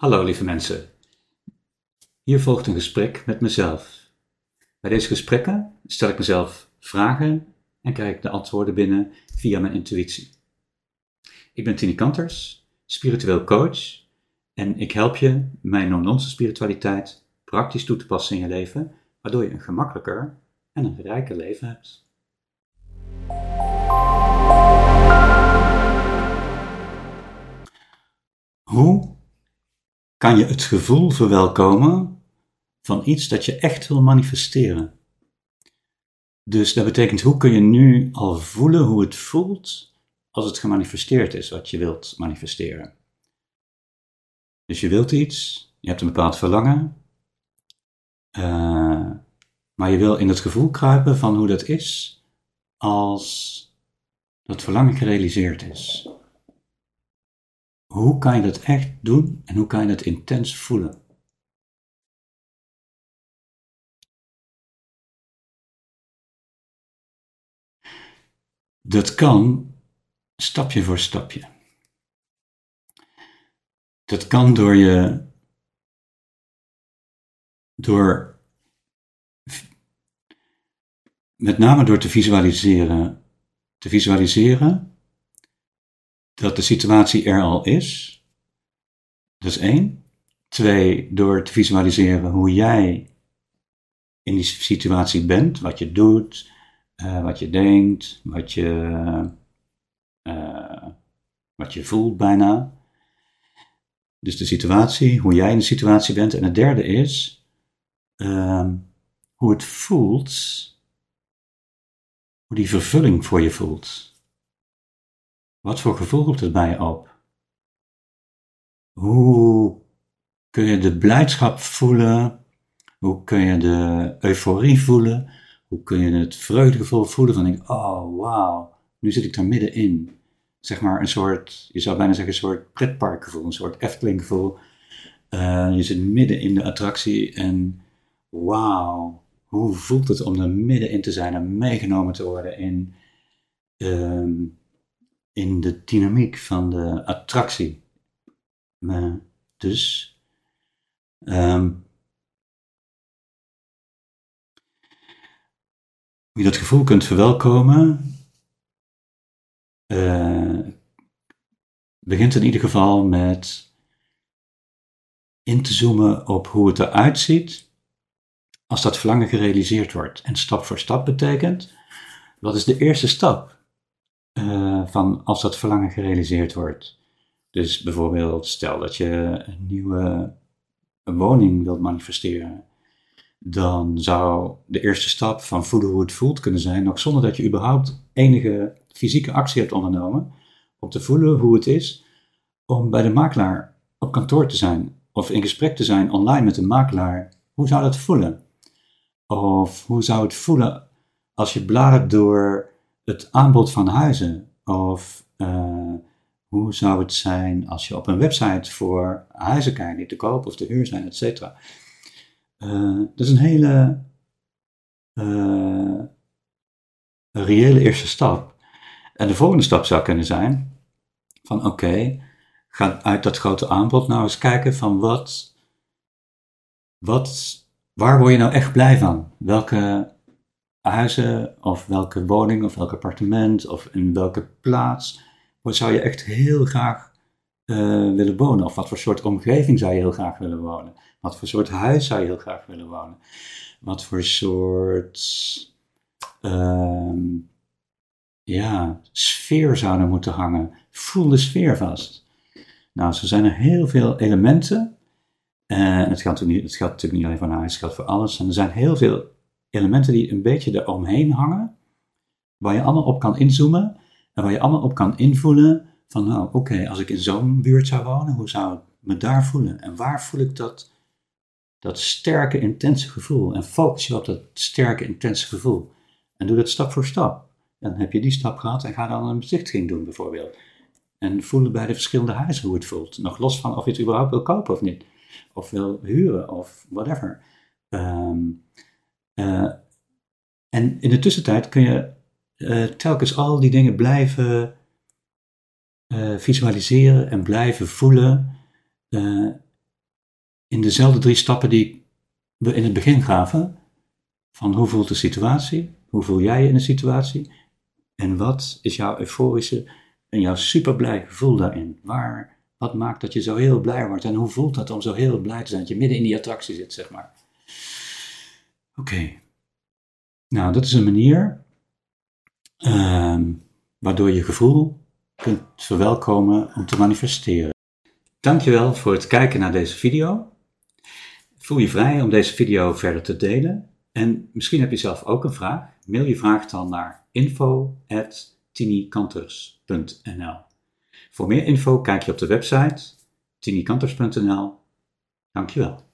Hallo lieve mensen, hier volgt een gesprek met mezelf. Bij deze gesprekken stel ik mezelf vragen en krijg ik de antwoorden binnen via mijn intuïtie. Ik ben Tiny Kanters, spiritueel coach en ik help je mijn no-nonsense spiritualiteit praktisch toe te passen in je leven, waardoor je een gemakkelijker en een rijker leven hebt. Hoe kan je het gevoel verwelkomen van iets dat je echt wil manifesteren? Dus dat betekent, hoe kun je nu al voelen hoe het voelt als het gemanifesteerd is wat je wilt manifesteren? Dus je wilt iets, je hebt een bepaald verlangen, maar je wil in het gevoel kruipen van hoe dat is als dat verlangen gerealiseerd is. Hoe kan je dat echt doen en hoe kan je dat intens voelen? Dat kan stapje voor stapje. Dat kan door met name door te visualiseren. Te visualiseren dat de situatie er al is. Dat is 1. 2. Door te visualiseren hoe jij in die situatie bent. Wat je doet, wat je denkt, wat je voelt bijna. Dus de situatie, hoe jij in de situatie bent. En het derde is hoe het voelt, hoe die vervulling voor je voelt. Wat voor gevoel roept het bij je op? Hoe kun je de blijdschap voelen? Hoe kun je de euforie voelen? Hoe kun je het vreugdegevoel voelen van, oh wauw, nu zit ik daar middenin. Zeg maar een soort, je zou bijna zeggen een soort pretparkgevoel, een soort Efteling gevoel. Je zit midden in de attractie en wauw, hoe voelt het om er middenin te zijn en meegenomen te worden in de dynamiek van de attractie. Dus hoe je dat gevoel kunt verwelkomen, begint in ieder geval met in te zoomen op hoe het eruit ziet als dat verlangen gerealiseerd wordt. En stap voor stap betekent, wat is de eerste stap? Van als dat verlangen gerealiseerd wordt. Dus bijvoorbeeld, stel dat je een nieuwe woning wilt manifesteren, dan zou de eerste stap van voelen hoe het voelt kunnen zijn, nog zonder dat je überhaupt enige fysieke actie hebt ondernomen, om te voelen hoe het is om bij de makelaar op kantoor te zijn, of in gesprek te zijn online met een makelaar. Hoe zou dat voelen? Of hoe zou het voelen als je bladert door het aanbod van huizen, of hoe zou het zijn als je op een website voor huizen kijkt die te koop of te huur zijn, et cetera. Dat is een hele reële eerste stap. En de volgende stap zou kunnen zijn van oké, ga uit dat grote aanbod nou eens kijken van waar word je nou echt blij van? Welke huizen of welke woning of welk appartement of in welke plaats zou je echt heel graag willen wonen? Of wat voor soort omgeving zou je heel graag willen wonen? Wat voor soort huis zou je heel graag willen wonen? Wat voor soort sfeer zou er moeten hangen? Voel de sfeer vast. Nou, zo zijn er heel veel elementen. Het geldt natuurlijk niet alleen voor een huis, het geldt voor alles. En er zijn heel veel elementen die een beetje eromheen hangen, waar je allemaal op kan inzoomen en waar je allemaal op kan invoelen van als ik in zo'n buurt zou wonen, hoe zou ik me daar voelen? En waar voel ik dat sterke, intense gevoel? En focus je op dat sterke, intense gevoel. En doe dat stap voor stap. Dan heb je die stap gehad en ga dan een bezichtiging doen bijvoorbeeld. En voelen bij de verschillende huizen hoe het voelt. Nog los van of je het überhaupt wil kopen of niet. Of wil huren of whatever. En in de tussentijd kun je telkens al die dingen blijven visualiseren en blijven voelen. in dezelfde drie stappen die we in het begin gaven, van hoe voelt de situatie, hoe voel jij je in de situatie en wat is jouw euforische en jouw superblij gevoel daarin? Wat maakt dat je zo heel blij wordt en hoe voelt dat om zo heel blij te zijn, dat je midden in die attractie zit, zeg maar. Oké. Nou, dat is een manier waardoor je gevoel kunt verwelkomen om te manifesteren. Dankjewel voor het kijken naar deze video. Voel je vrij om deze video verder te delen. En misschien heb je zelf ook een vraag. Mail je vraag dan naar info@tinykanters.nl. Voor meer info kijk je op de website tinykanters.nl. Dankjewel.